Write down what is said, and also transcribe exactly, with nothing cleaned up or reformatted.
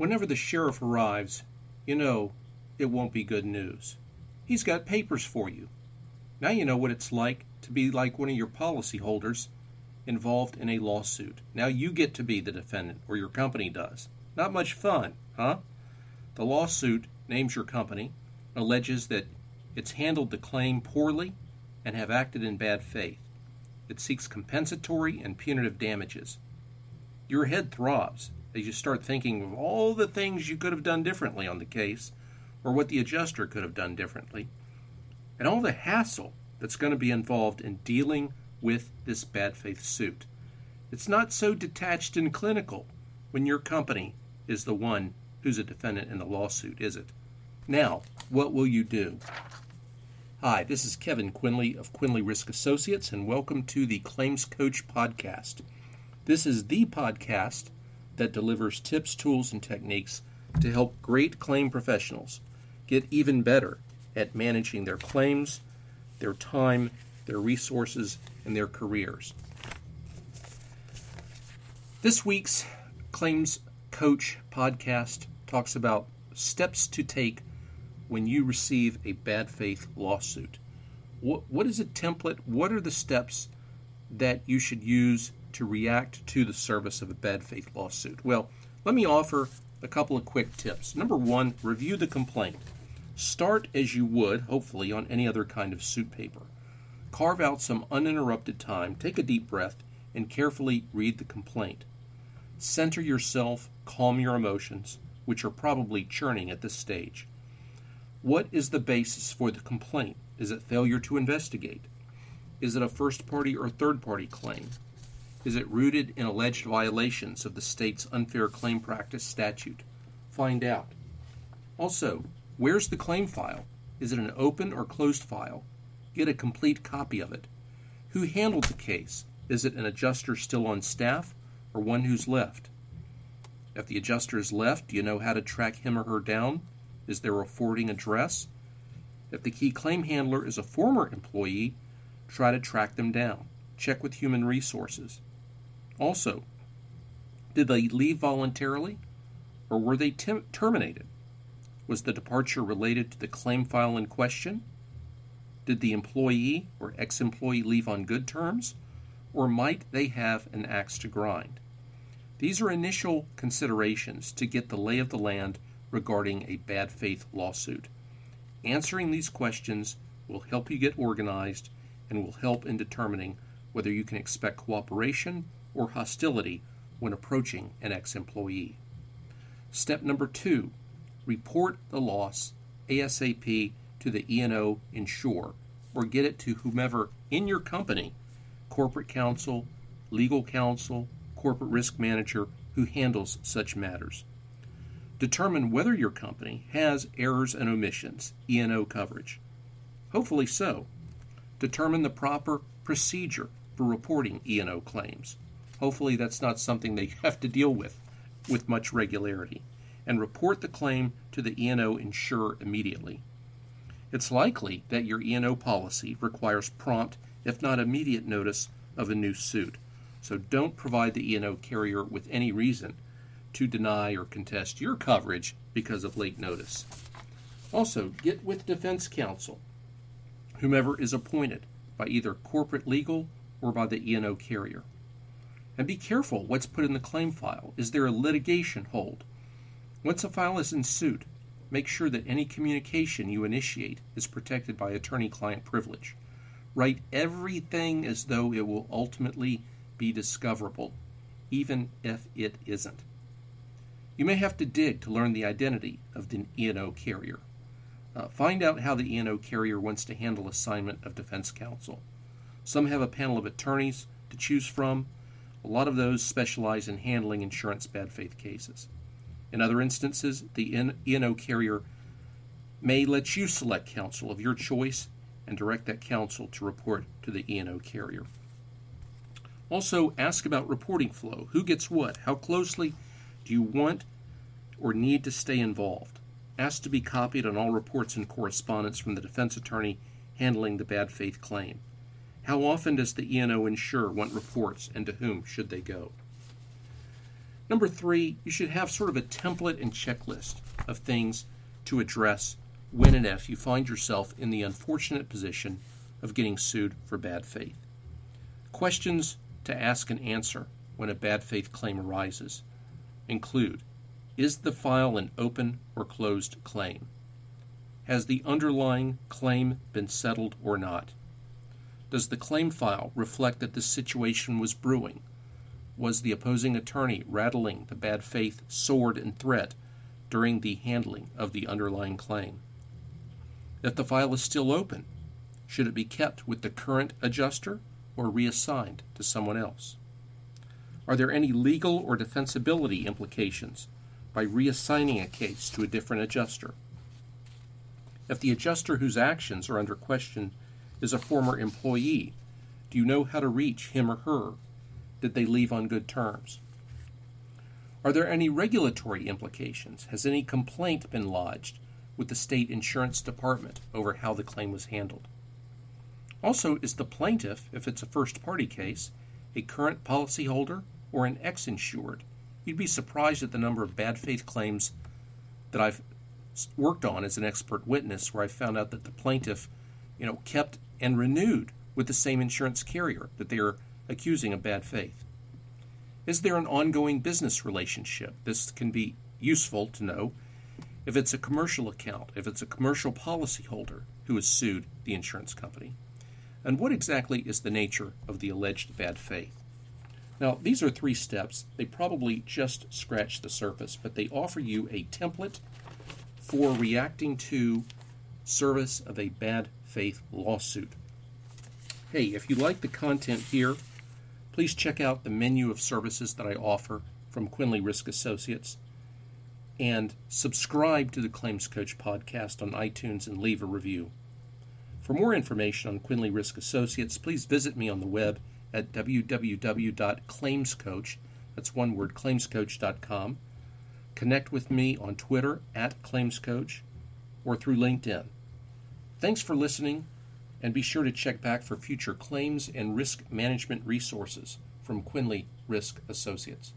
Whenever the sheriff arrives, you know it won't be good news. He's got papers for you. Now you know what it's like to be like one of your policyholders involved in a lawsuit. Now you get to be the defendant, or your company does. Not much fun, huh? The lawsuit names your company, alleges that it's handled the claim poorly and have acted in bad faith. It seeks compensatory and punitive damages. Your head throbs as you start thinking of all the things you could have done differently on the case, or what the adjuster could have done differently, and all the hassle that's going to be involved in dealing with this bad faith suit. It's not so detached and clinical when your company is the one who's a defendant in the lawsuit, is it? Now, what will you do? Hi, this is Kevin Quinley of Quinley Risk Associates, and welcome to the Claims Coach Podcast. This is the podcast that delivers tips, tools, and techniques to help great claim professionals get even better at managing their claims, their time, their resources, and their careers. This week's Claims Coach Podcast talks about steps to take when you receive a bad faith lawsuit. What, what is a template? What are the steps that you should use to react to the service of a bad faith lawsuit? Well, let me offer a couple of quick tips. Number one, review the complaint. Start as you would, hopefully, on any other kind of suit paper. Carve out some uninterrupted time, take a deep breath, and carefully read the complaint. Center yourself, calm your emotions, which are probably churning at this stage. What is the basis for the complaint? Is it failure to investigate? Is it a first-party or third-party claim? Is it rooted in alleged violations of the state's unfair claim practice statute? Find out. Also, where's the claim file? Is it an open or closed file? Get a complete copy of it. Who handled the case? Is it an adjuster still on staff or one who's left? If the adjuster is left, do you know how to track him or her down? Is there a forwarding address? If the key claim handler is a former employee, try to track them down. Check with human resources. Also, did they leave voluntarily, or were they tem- terminated? Was the departure related to the claim file in question? Did the employee or ex-employee leave on good terms, or might they have an axe to grind? These are initial considerations to get the lay of the land regarding a bad faith lawsuit. Answering these questions will help you get organized and will help in determining whether you can expect cooperation or hostility when approaching an ex-employee. Step number two, report the loss ASAP to the E and O insurer, or get it to whomever in your company, corporate counsel, legal counsel, corporate risk manager, who handles such matters. Determine whether your company has errors and omissions, E and O coverage. Hopefully so. Determine the proper procedure for reporting E and O claims. Hopefully that's not something they have to deal with with much regularity. And report the claim to the E and O insurer immediately. It's likely that your E and O policy requires prompt, if not immediate, notice of a new suit. So don't provide the E and O carrier with any reason to deny or contest your coverage because of late notice. Also, get with defense counsel, whomever is appointed by either corporate legal or by the E and O carrier. And be careful what's put in the claim file. Is there a litigation hold? Once a file is in suit, make sure that any communication you initiate is protected by attorney-client privilege. Write everything as though it will ultimately be discoverable, even if it isn't. You may have to dig to learn the identity of the E and O carrier. Uh, find out how the E and O carrier wants to handle assignment of defense counsel. Some have a panel of attorneys to choose from. A lot of those specialize in handling insurance bad faith cases. In other instances, the E and O carrier may let you select counsel of your choice and direct that counsel to report to the E and O carrier. Also, ask about reporting flow. Who gets what? How closely do you want or need to stay involved? Ask to be copied on all reports and correspondence from the defense attorney handling the bad faith claim. How often does the E and O insurer want reports, and to whom should they go? Number three, you should have sort of a template and checklist of things to address when and if you find yourself in the unfortunate position of getting sued for bad faith. Questions to ask and answer when a bad faith claim arises include, is the file an open or closed claim? Has the underlying claim been settled or not? Does the claim file reflect that this situation was brewing? Was the opposing attorney rattling the bad faith sword and threat during the handling of the underlying claim? If the file is still open, should it be kept with the current adjuster or reassigned to someone else? Are there any legal or defensibility implications by reassigning a case to a different adjuster? If the adjuster whose actions are under question is a former employee, do you know how to reach him or her? Did they leave on good terms? Are there any regulatory implications? Has any complaint been lodged with the state insurance department over how the claim was handled? Also, is the plaintiff, if it's a first-party case, a current policyholder or an ex-insured? You'd be surprised at the number of bad faith claims that I've worked on as an expert witness where I found out that the plaintiff, you know, kept and renewed with the same insurance carrier that they are accusing of bad faith. Is there an ongoing business relationship? This can be useful to know if it's a commercial account, if it's a commercial policyholder who has sued the insurance company. And what exactly is the nature of the alleged bad faith? Now, these are three steps. They probably just scratch the surface, but they offer you a template for reacting to service of a bad faith lawsuit. Hey, if you like the content here, please check out the menu of services that I offer from Quinley Risk Associates and subscribe to the Claims Coach podcast on iTunes and leave a review. For more information on Quinley Risk Associates, please visit me on the web at w w w dot claims coach, that's one word, claims coach dot com. Connect with me on Twitter at claims coach or through LinkedIn. Thanks for listening, and be sure to check back for future claims and risk management resources from Quinley Risk Associates.